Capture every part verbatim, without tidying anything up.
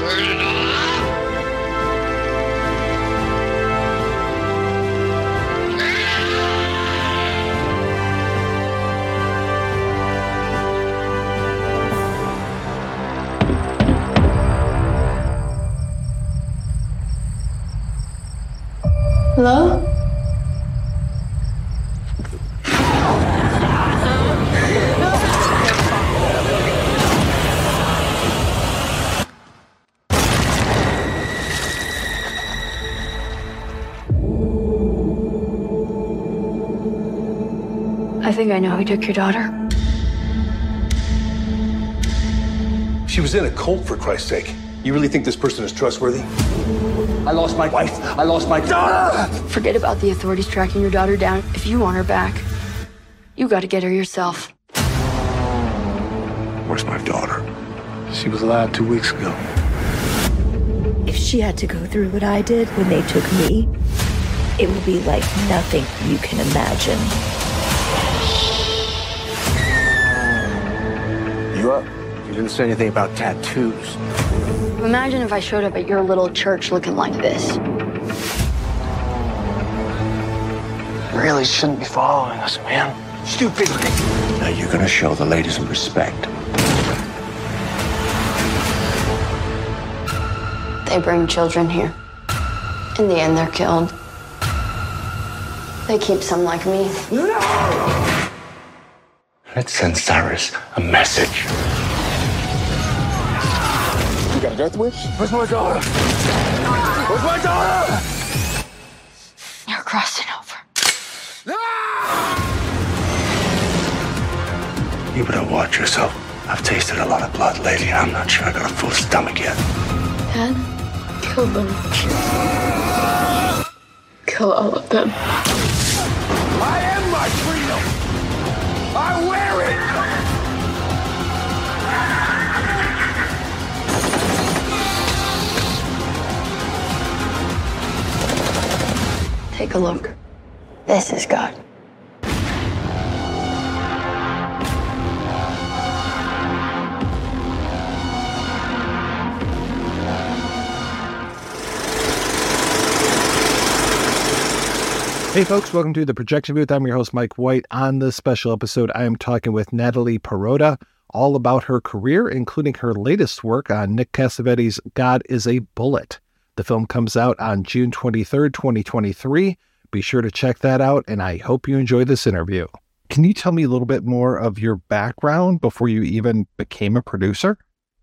Turn it off. Hello? I think I know who took your daughter. She was in a cult, for Christ's sake. You really think this person is trustworthy? I lost my wife. I lost my daughter. Forget about the authorities tracking your daughter down. If you want her back, you got to get her yourself. Where's my daughter? She was alive two weeks ago. If she had to go through what I did when they took me, it would be like nothing you can imagine. You up? You didn't say anything about tattoos. Imagine if I showed up at your little church looking like this. You really shouldn't be following us, man. Stupid. Now you're gonna show the ladies some respect. They bring children here. In the end, they're killed. They keep some like me. No! Let's send Cyrus a message. You got a death wish? Where's my daughter? Where's my daughter? You're crossing over. No! You better watch yourself. I've tasted a lot of blood lately, and I'm not sure I got a full stomach yet. Dad, kill them. Kill all of them. I am my freedom. I wear it. Take a look. This is God. Hey folks, welcome to The Projection Booth. I'm your host, Mike White. On this special episode, I am talking with Natalie Perrotta all about her career, including her latest work on Nick Cassavetes' God is a Bullet. The film comes out on June twenty-third, twenty twenty-three. Be sure to check that out, and I hope you enjoy this interview. Can you tell me a little bit more of your background before you even became a producer?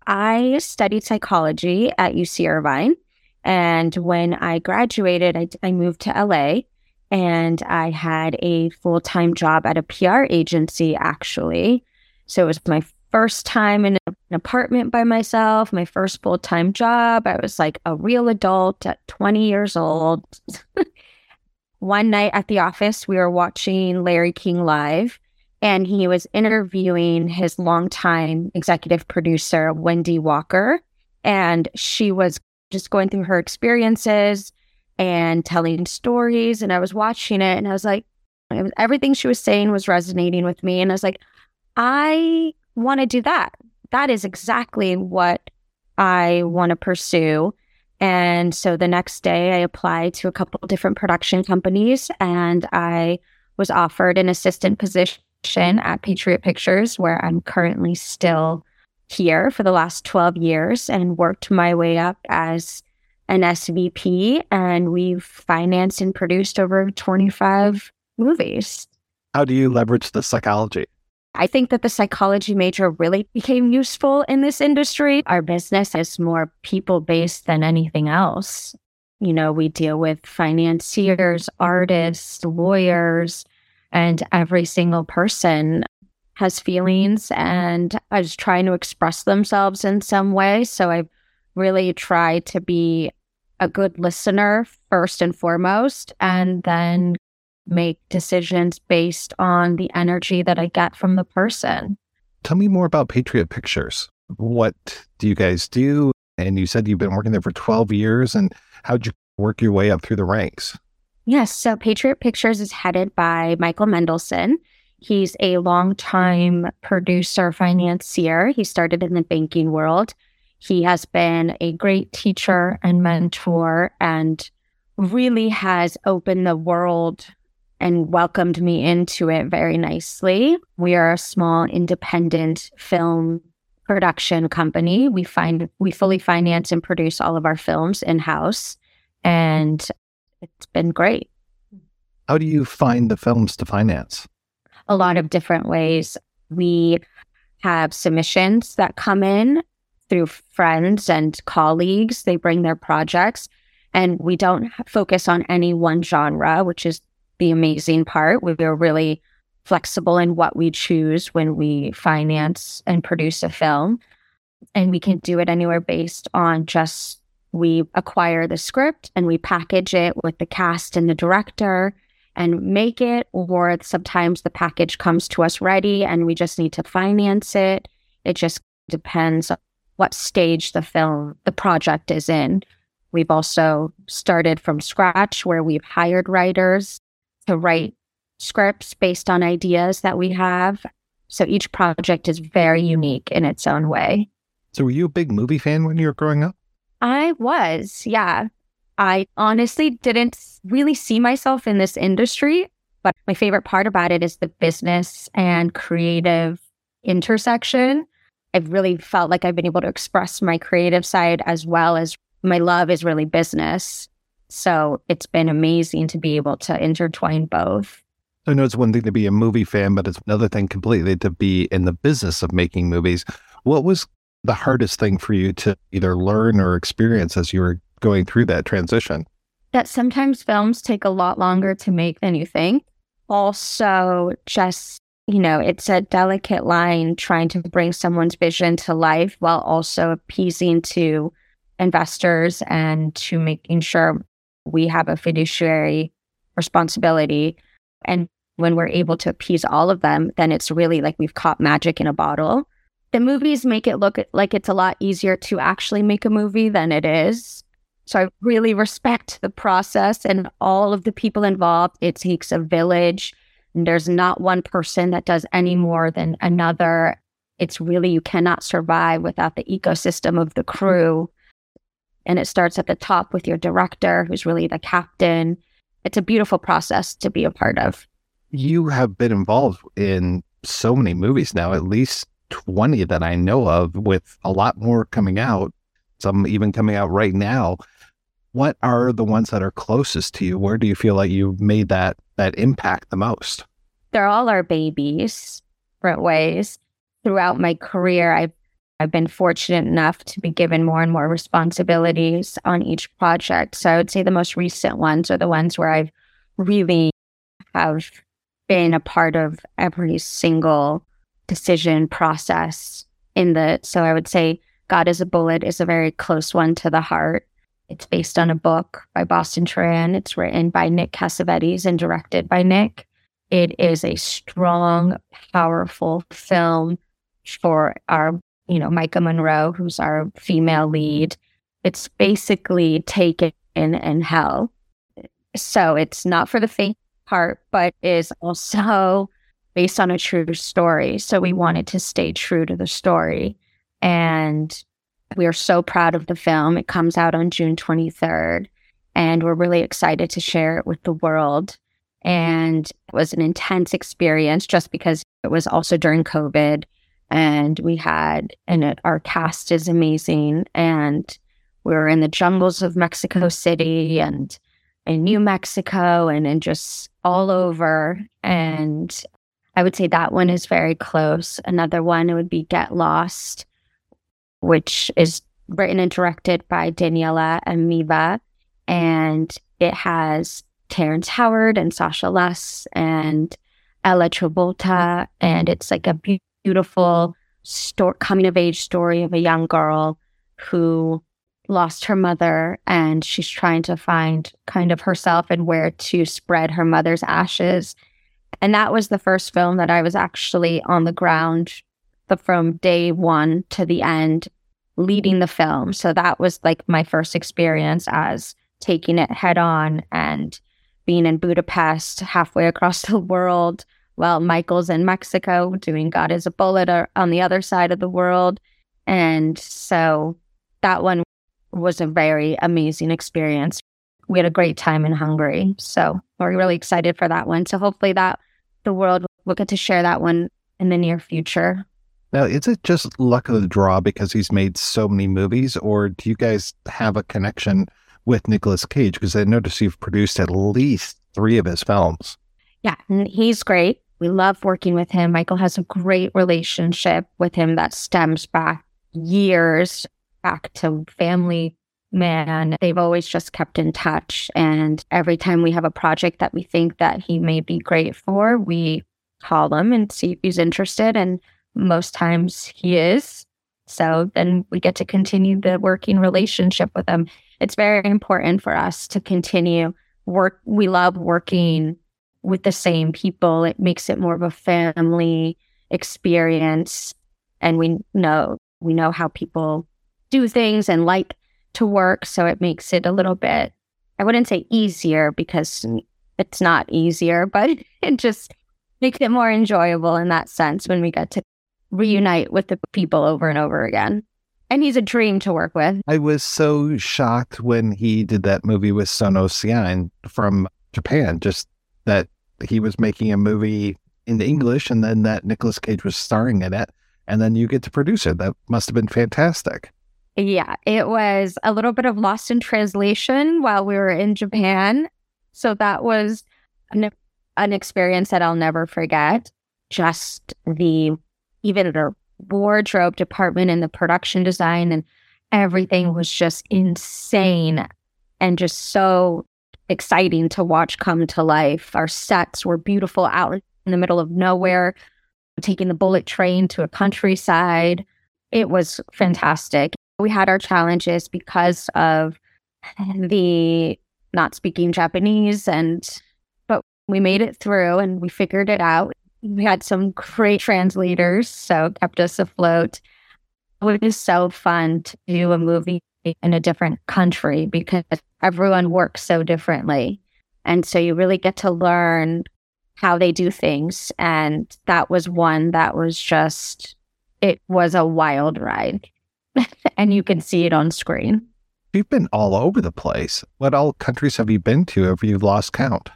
I studied psychology at U C Irvine, and when I graduated, I, I moved to L A, and I had a full-time job at a P R agency, actually. So it was my first time in an apartment by myself, my first full-time job. I was like a real adult at twenty years old. One night at the office, we were watching Larry King live, and he was interviewing his longtime executive producer, Wendy Walker. And she was just going through her experiences and telling stories. And I was watching it, and I was like, it was, everything she was saying was resonating with me. And I was like, I want to do that. That is exactly what I want to pursue. And so the next day I applied to a couple of different production companies, and I was offered an assistant position at Patriot Pictures, where I'm currently still here for the last twelve years, and worked my way up as an S V P, and we've financed and produced over twenty-five movies. How do you leverage the psychology? I think that the psychology major really became useful in this industry. Our business is more people-based than anything else. You know, we deal with financiers, artists, lawyers, and every single person has feelings and is trying to express themselves in some way. So I really try to be a good listener first and foremost, and then make decisions based on the energy that I get from the person. Tell me more about Patriot Pictures. what do you guys do? And you said you've been working there for twelve years. And how'd you work your way up through the ranks? Yes. So Patriot Pictures is headed by Michael Mendelsohn. He's a longtime producer, financier. He started in the banking world. He has been a great teacher and mentor and really has opened the world and welcomed me into it very nicely. We are a small independent film production company. We find we fully finance and produce all of our films in-house, and it's been great. How do you find the films to finance? A lot of different ways. We have submissions that come in through friends and colleagues. They bring their projects, and we don't focus on any one genre, which is the amazing part. We're really flexible in what we choose when we finance and produce a film. And we can do it anywhere based on just, we acquire the script and we package it with the cast and the director and make it, or sometimes the package comes to us ready and we just need to finance it. It just depends on what stage the film, the project is in. We've also started from scratch where we've hired writers to write scripts based on ideas that we have. So each project is very unique in its own way. So were you a big movie fan when you were growing up? I was, yeah. I honestly didn't really see myself in this industry, but my favorite part about it is the business and creative intersection. I've really felt like I've been able to express my creative side as well as my love is really business. So it's been amazing to be able to intertwine both. I know it's one thing to be a movie fan, but it's another thing completely to be in the business of making movies. What was the hardest thing for you to either learn or experience as you were going through that transition? That sometimes films take a lot longer to make than you think. Also, just, you know, it's a delicate line trying to bring someone's vision to life while also appeasing to investors and to making sure we have a fiduciary responsibility. And when we're able to appease all of them, then it's really like we've caught magic in a bottle. The movies make it look like it's a lot easier to actually make a movie than it is. So I really respect the process and all of the people involved. It takes a village. And there's not one person that does any more than another. It's really, you cannot survive without the ecosystem of the crew. And it starts at the top with your director, who's really the captain. It's a beautiful process to be a part of. You have been involved in so many movies now, at least twenty that I know of, with a lot more coming out, some even coming out right now. What are the ones that are closest to you? Where do you feel like you've made that that impact the most? They're all our babies, different ways. Throughout my career, I've I've been fortunate enough to be given more and more responsibilities on each project. So I would say the most recent ones are the ones where I've really have been a part of every single decision process in the, so I would say God is a Bullet is a very close one to the heart. It's based on a book by Boston Tran. It's written by Nick Cassavetes and directed by Nick. It is a strong, powerful film for our you know, Micah Monroe, who's our female lead. It's basically Taken and Hell. So it's not for the faint heart, but is also based on a true story. So we wanted to stay true to the story. And we are so proud of the film. It comes out on June twenty-third. And we're really excited to share it with the world. And it was an intense experience just because it was also during COVID. And we had, and it, our cast is amazing. And we were in the jungles of Mexico City and in New Mexico and, and just all over. And I would say that one is very close. Another one would be Get Lost, which is written and directed by Daniela Amiba. And it has Terrence Howard and Sasha Luss and Ella Travolta. And it's like a beautiful, beautiful story, coming of age story of a young girl who lost her mother, and she's trying to find kind of herself and where to spread her mother's ashes. And that was the first film that I was actually on the ground but from day one to the end, leading the film. So that was like my first experience as taking it head on and being in Budapest, halfway across the world, while Michael's in Mexico doing God is a Bullet on the other side of the world. And so that one was a very amazing experience. We had a great time in Hungary. So we're really excited for that one. So hopefully that the world will get to share that one in the near future. Now, is it just luck of the draw because he's made so many movies, or do you guys have a connection with Nicolas Cage? Because I noticed you've produced at least three of his films. Yeah, he's great. We love working with him. Michael has a great relationship with him that stems back years, back to family. Man, they've always just kept in touch. And every time we have a project that we think that he may be great for, we call him and see if he's interested. And most times he is. So then we get to continue the working relationship with him. It's very important for us to continue work. We love working with the same people. It makes it more of a family experience. And we know, we know how people do things and like to work. So it makes it a little bit, I wouldn't say easier because it's not easier, but it just makes it more enjoyable in that sense when we get to reunite with the people over and over again. And he's a dream to work with. I was so shocked when he did that movie with Sono Sian from Japan, just that he was making a movie in English and then that Nicolas Cage was starring in it. And then you get to produce it. That must have been fantastic. Yeah, it was a little bit of lost in translation while we were in Japan. So that was an, an experience that I'll never forget. Just the, even the wardrobe department and the production design and everything was just insane and just so exciting to watch come to life. Our sets were beautiful out in the middle of nowhere, taking the bullet train to a countryside. It was fantastic. We had our challenges because of the not speaking Japanese, and but we made it through and we figured it out. We had some great translators, so kept us afloat. It was so fun to do a movie in a different country because everyone works so differently. And so you really get to learn how they do things. And that was one that was just, it was a wild ride. And you can see it on screen. You've been all over the place. What all countries have you been to? Have you lost count?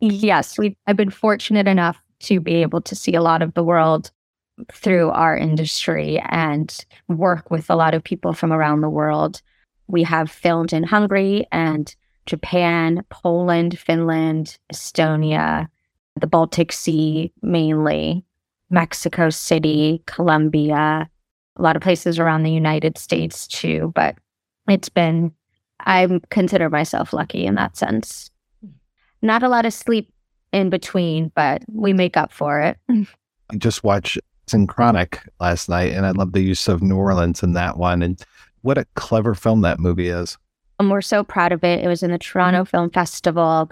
Yes, we've, I've been fortunate enough to be able to see a lot of the world through our industry and work with a lot of people from around the world. We have filmed in Hungary and Japan, Poland, Finland, Estonia, the Baltic Sea mainly, Mexico City, Colombia, a lot of places around the United States too. But it's been, I consider myself lucky in that sense. Not a lot of sleep in between, but we make up for it. I just watched Synchronic last night, and I love the use of New Orleans in that one. And what a clever film that movie is. And we're so proud of it. It was in the Toronto Film Festival.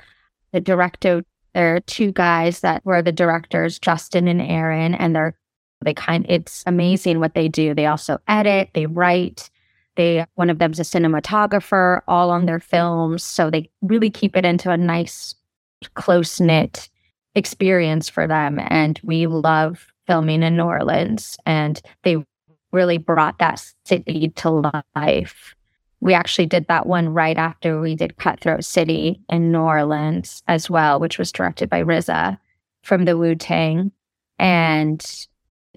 The director, there are two guys that were the directors, Justin and Aaron, and they're they kind. It's amazing what they do. They also edit, they write. They one of them's a cinematographer, all on their films. So they really keep it into a nice, close-knit experience for them. And we love filming in New Orleans, and they really brought that city to life. We actually did that one right after we did Cutthroat City in New Orleans as well, which was directed by R Z A from the Wu-Tang. And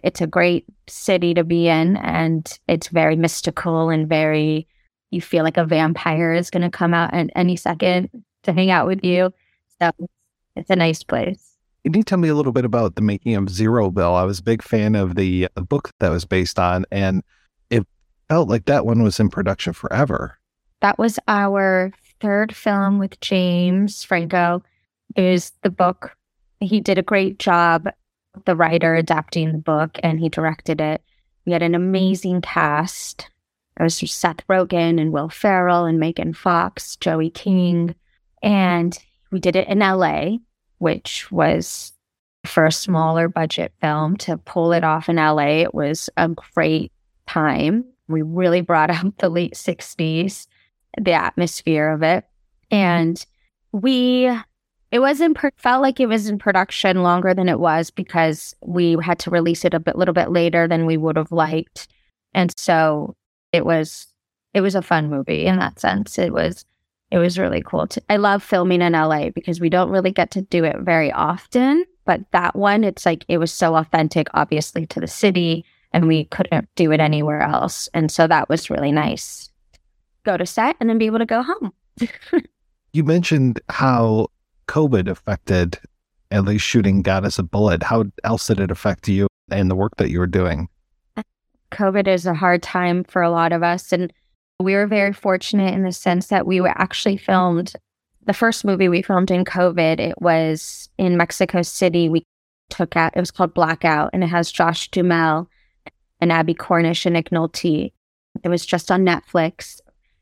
it's a great city to be in, and it's very mystical and very, you feel like a vampire is going to come out at any second to hang out with you. So it's a nice place. Can you tell me a little bit about the making of Zero Bill? I was a big fan of the book that was based on, and it felt like that one was in production forever. That was our third film with James Franco. It was the book. He did a great job, the writer adapting the book, and he directed it. We had an amazing cast. It was Seth Rogen and Will Ferrell and Megan Fox, Joey King, and we did it in L A, which was for a smaller budget film to pull it off in L A. It was a great time. We really brought up the late sixties, the atmosphere of it. And we, it wasn't, felt like it was in production longer than it was because we had to release it a bit, little bit later than we would have liked. And so it was, it was a fun movie in that sense. It was, it was really cool. To, I love filming in L A because we don't really get to do it very often. But that one, it's like, it was so authentic, obviously, to the city, and we couldn't do it anywhere else. And so that was really nice. Go to set and then be able to go home. You mentioned how COVID affected at least shooting God is a Bullet. How else did it affect you and the work that you were doing? COVID is a hard time for a lot of us. And we were very fortunate in the sense that we were actually filmed. The first movie we filmed in COVID, it was in Mexico City. We took out, it was called Blackout, and it has Josh Duhamel and Abby Cornish and Nick Nolte. It was just on Netflix,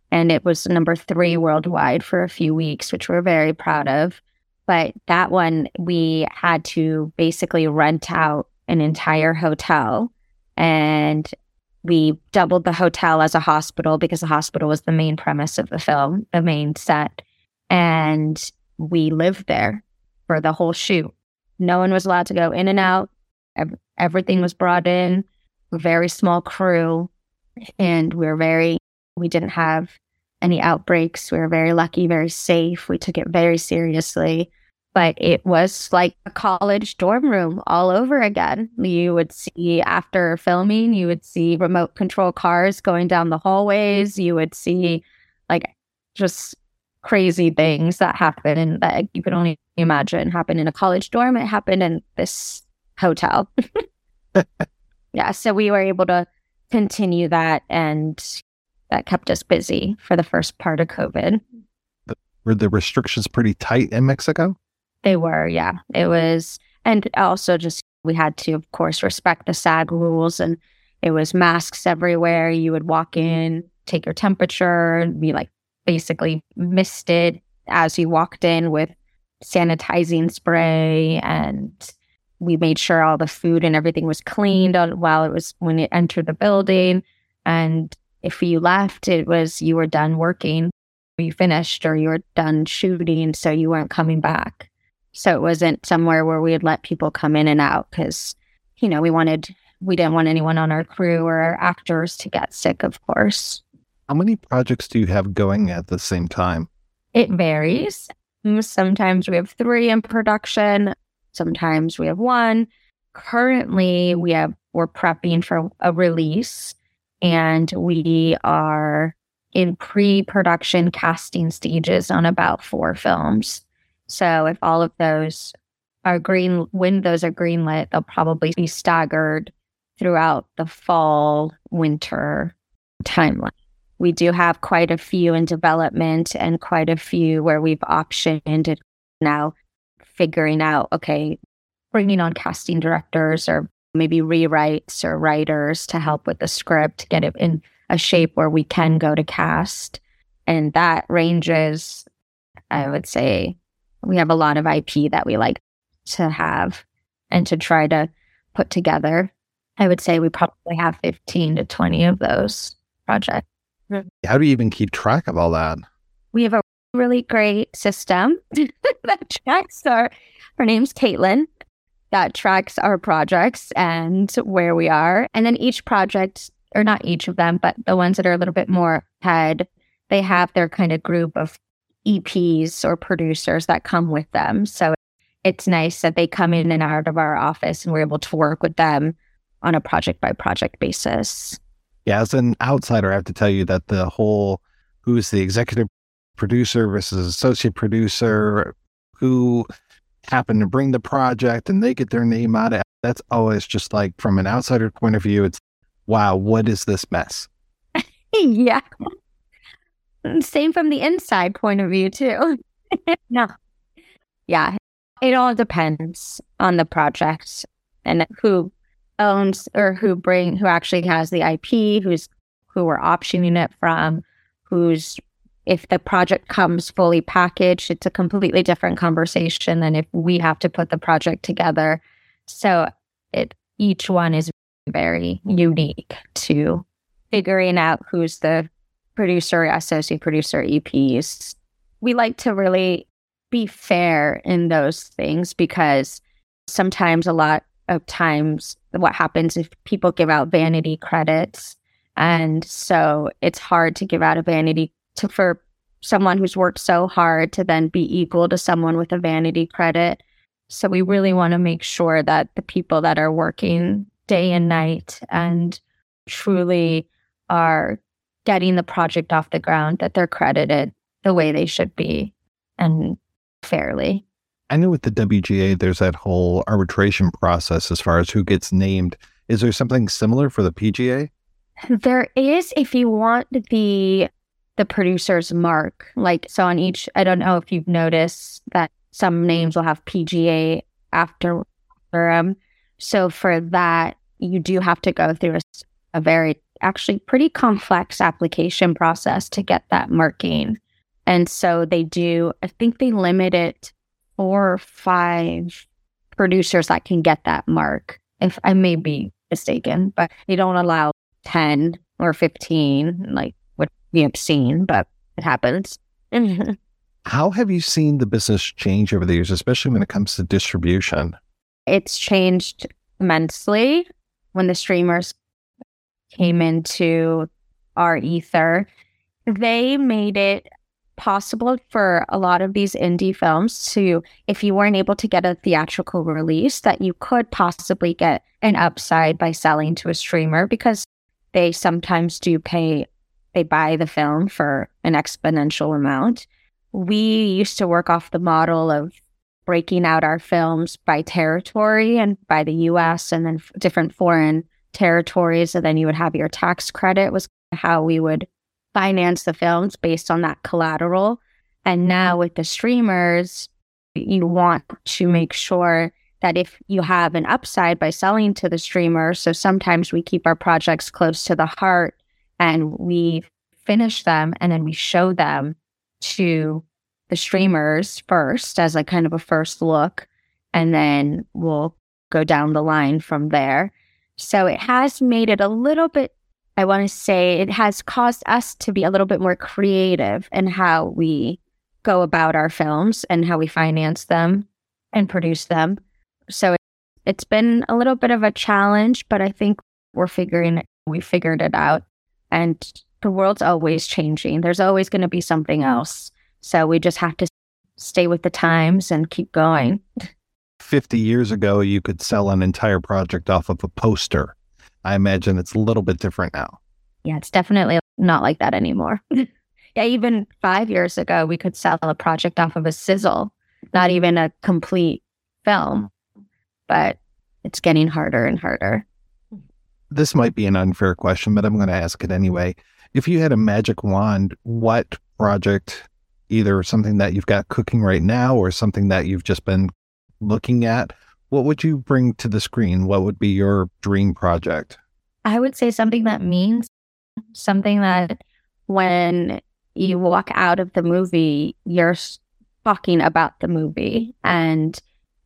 and it was number three worldwide for a few weeks, which we're very proud of. But that one, we had to basically rent out an entire hotel, and we doubled the hotel as a hospital because the hospital was the main premise of the film, the main set. And we lived there for the whole shoot. No one was allowed to go in and out. Everything was brought in, a very small crew. And we were very, we didn't have any outbreaks. We were very lucky, very safe. We took it very seriously. But it was like a college dorm room all over again. You would see, after filming, you would see remote control cars going down the hallways. You would see like just crazy things that happen and that you could only imagine happen in a college dorm. It happened in this hotel. Yeah, so we were able to continue that, and that kept us busy for the first part of COVID. The, were the restrictions pretty tight in Mexico? They were, yeah. It was, and also just we had to, of course, respect the SAG rules, and it was masks everywhere. You would walk in, take your temperature, and be like, basically misted as you walked in with sanitizing spray, and we made sure all the food and everything was cleaned while it was when it entered the building. And if you left, it was you were done working, you finished, or you were done shooting, so you weren't coming back. So it wasn't somewhere where we would let people come in and out because, you know, we wanted we didn't want anyone on our crew or our actors to get sick, of course. How many projects do you have going at the same time? It varies. Sometimes we have three in production. Sometimes we have one. Currently, we have, we're prepping for a release, and we are in pre-production casting stages on about four films. So if all of those are green, when those are greenlit, they'll probably be staggered throughout the fall, winter timeline. We do have quite a few in development and quite a few where we've optioned, and now figuring out, okay, bringing on casting directors or maybe rewrites or writers to help with the script, get it in a shape where we can go to cast. And that ranges, I would say, we have a lot of I P that we like to have and to try to put together. I would say we probably have fifteen to twenty of those projects. How do you even keep track of all that? We have a really great system that tracks our, her name's Caitlin, that tracks our projects and where we are. And then each project, or not each of them, but the ones that are a little bit more ahead, they have their kind of group of E Ps or producers that come with them. So it's nice that they come in and out of our office and we're able to work with them on a project by project basis. Yeah, as an outsider, I have to tell you that the whole who's the executive producer versus associate producer, who happened to bring the project and they get their name out of it, that's always just like, from an outsider point of view, it's, wow, what is this mess? Yeah. Same from the inside point of view, too. No. Yeah, it all depends on the project and who owns or who bring who actually has the I P, who's who we're optioning it from, who's if the project comes fully packaged, it's a completely different conversation than if we have to put the project together. So it each one is very unique to figuring out who's the producer, associate producer, E Ps. We like to really be fair in those things, because sometimes a lot of times what happens is people give out vanity credits. And so it's hard to give out a vanity to, for someone who's worked so hard to then be equal to someone with a vanity credit. So we really want to make sure that the people that are working day and night and truly are getting the project off the ground, that they're credited the way they should be and fairly. I know with the W G A, there's that whole arbitration process as far as who gets named. Is there something similar for the P G A? There is, if you want the the producer's mark. Like, so on each, I don't know if you've noticed that some names will have P G A after them. So for that, you do have to go through a, a very, actually pretty complex application process to get that marking. And so they do, I think they limit it four or five producers that can get that mark, if I may be mistaken, but they don't allow ten or fifteen, like what we have seen, but it happens. How have you seen the business change over the years, especially when it comes to distribution? It's changed immensely. When the streamers came into our ether, they made it possible for a lot of these indie films to, if you weren't able to get a theatrical release, that you could possibly get an upside by selling to a streamer, because they sometimes do pay, they buy the film for an exponential amount. We used to work off the model of breaking out our films by territory and by the U S and then different foreign territories, and then you would have your tax credit was how we would finance the films based on that collateral. And now with the streamers, you want to make sure that if you have an upside by selling to the streamer, so sometimes we keep our projects close to the heart and we finish them and then we show them to the streamers first as a kind of a first look, and then we'll go down the line from there. So it has made it a little bit, I want to say it has caused us to be a little bit more creative in how we go about our films and how we finance them and produce them. So it's been a little bit of a challenge, but I think we're figuring, we figured it out. And the world's always changing. There's always going to be something else. So we just have to stay with the times and keep going. fifty years ago, you could sell an entire project off of a poster. I imagine it's a little bit different now. Yeah, it's definitely not like that anymore. Yeah, even five years ago, we could sell a project off of a sizzle, not even a complete film, but it's getting harder and harder. This might be an unfair question, but I'm going to ask it anyway. If you had a magic wand, what project, either something that you've got cooking right now or something that you've just been looking at, what would you bring to the screen? What would be your dream project? I would say something that means something that when you walk out of the movie, you're talking about the movie and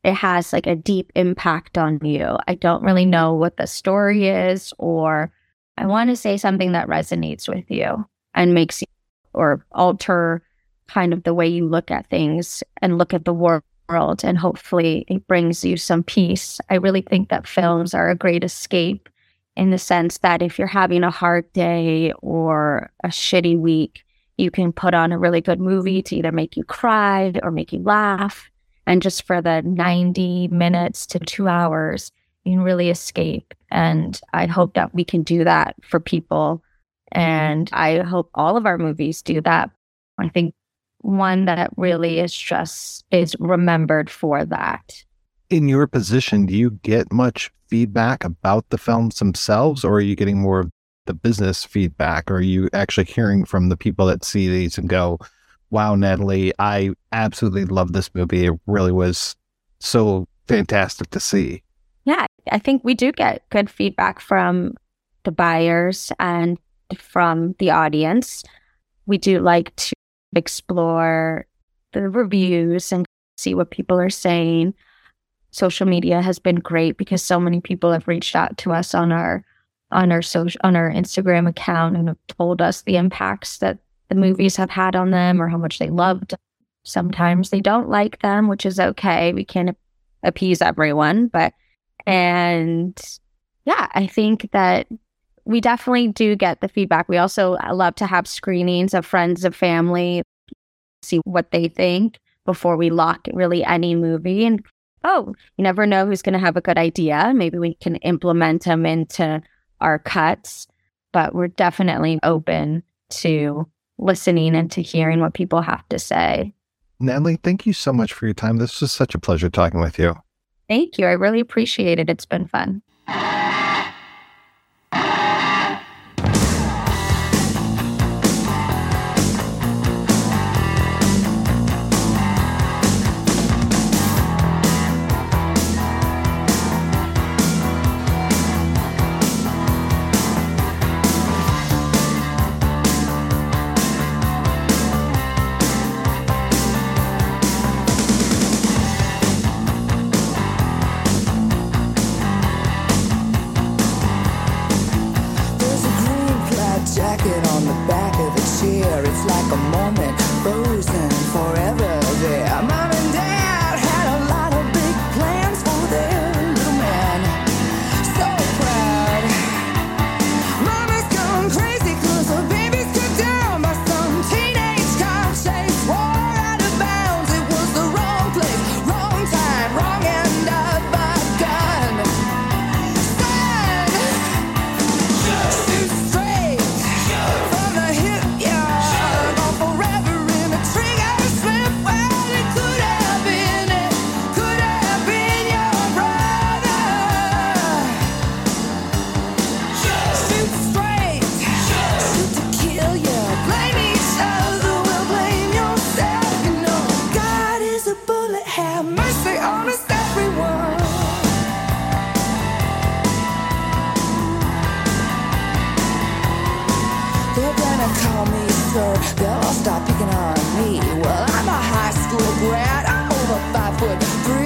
it has like a deep impact on you. I don't really know what the story is, or I want to say something that resonates with you and makes you or alter kind of the way you look at things and look at the world. World, and hopefully it brings you some peace. I really think that films are a great escape in the sense that if you're having a hard day or a shitty week, you can put on a really good movie to either make you cry or make you laugh. And just for the ninety minutes to two hours, you can really escape. And I hope that we can do that for people. And I hope all of our movies do that. I think one that really is just is remembered for that. In your position, do you get much feedback about the films themselves, or are you getting more of the business feedback? Or are you actually hearing from the people that see these and go, wow, Natalie, I absolutely love this movie. It really was so fantastic to see. Yeah, I think we do get good feedback from the buyers and from the audience. We do like to explore the reviews and see what people are saying. Social media has been great because so many people have reached out to us on our on our social on our Instagram account and have told us the impacts that the movies have had on them or how much they loved. Sometimes they don't like them, which is okay. We can't appease everyone, but and yeah, I think that we definitely do get the feedback. We also love to have screenings of friends and family, see what they think before we lock really any movie. And oh, you never know who's going to have a good idea. Maybe we can implement them into our cuts, but we're definitely open to listening and to hearing what people have to say. Natalie, thank you so much for your time. This was such a pleasure talking with you. Thank you. I really appreciate it. It's been fun. They'll all start picking on me. Well, I'm a high school grad. I'm over five foot three.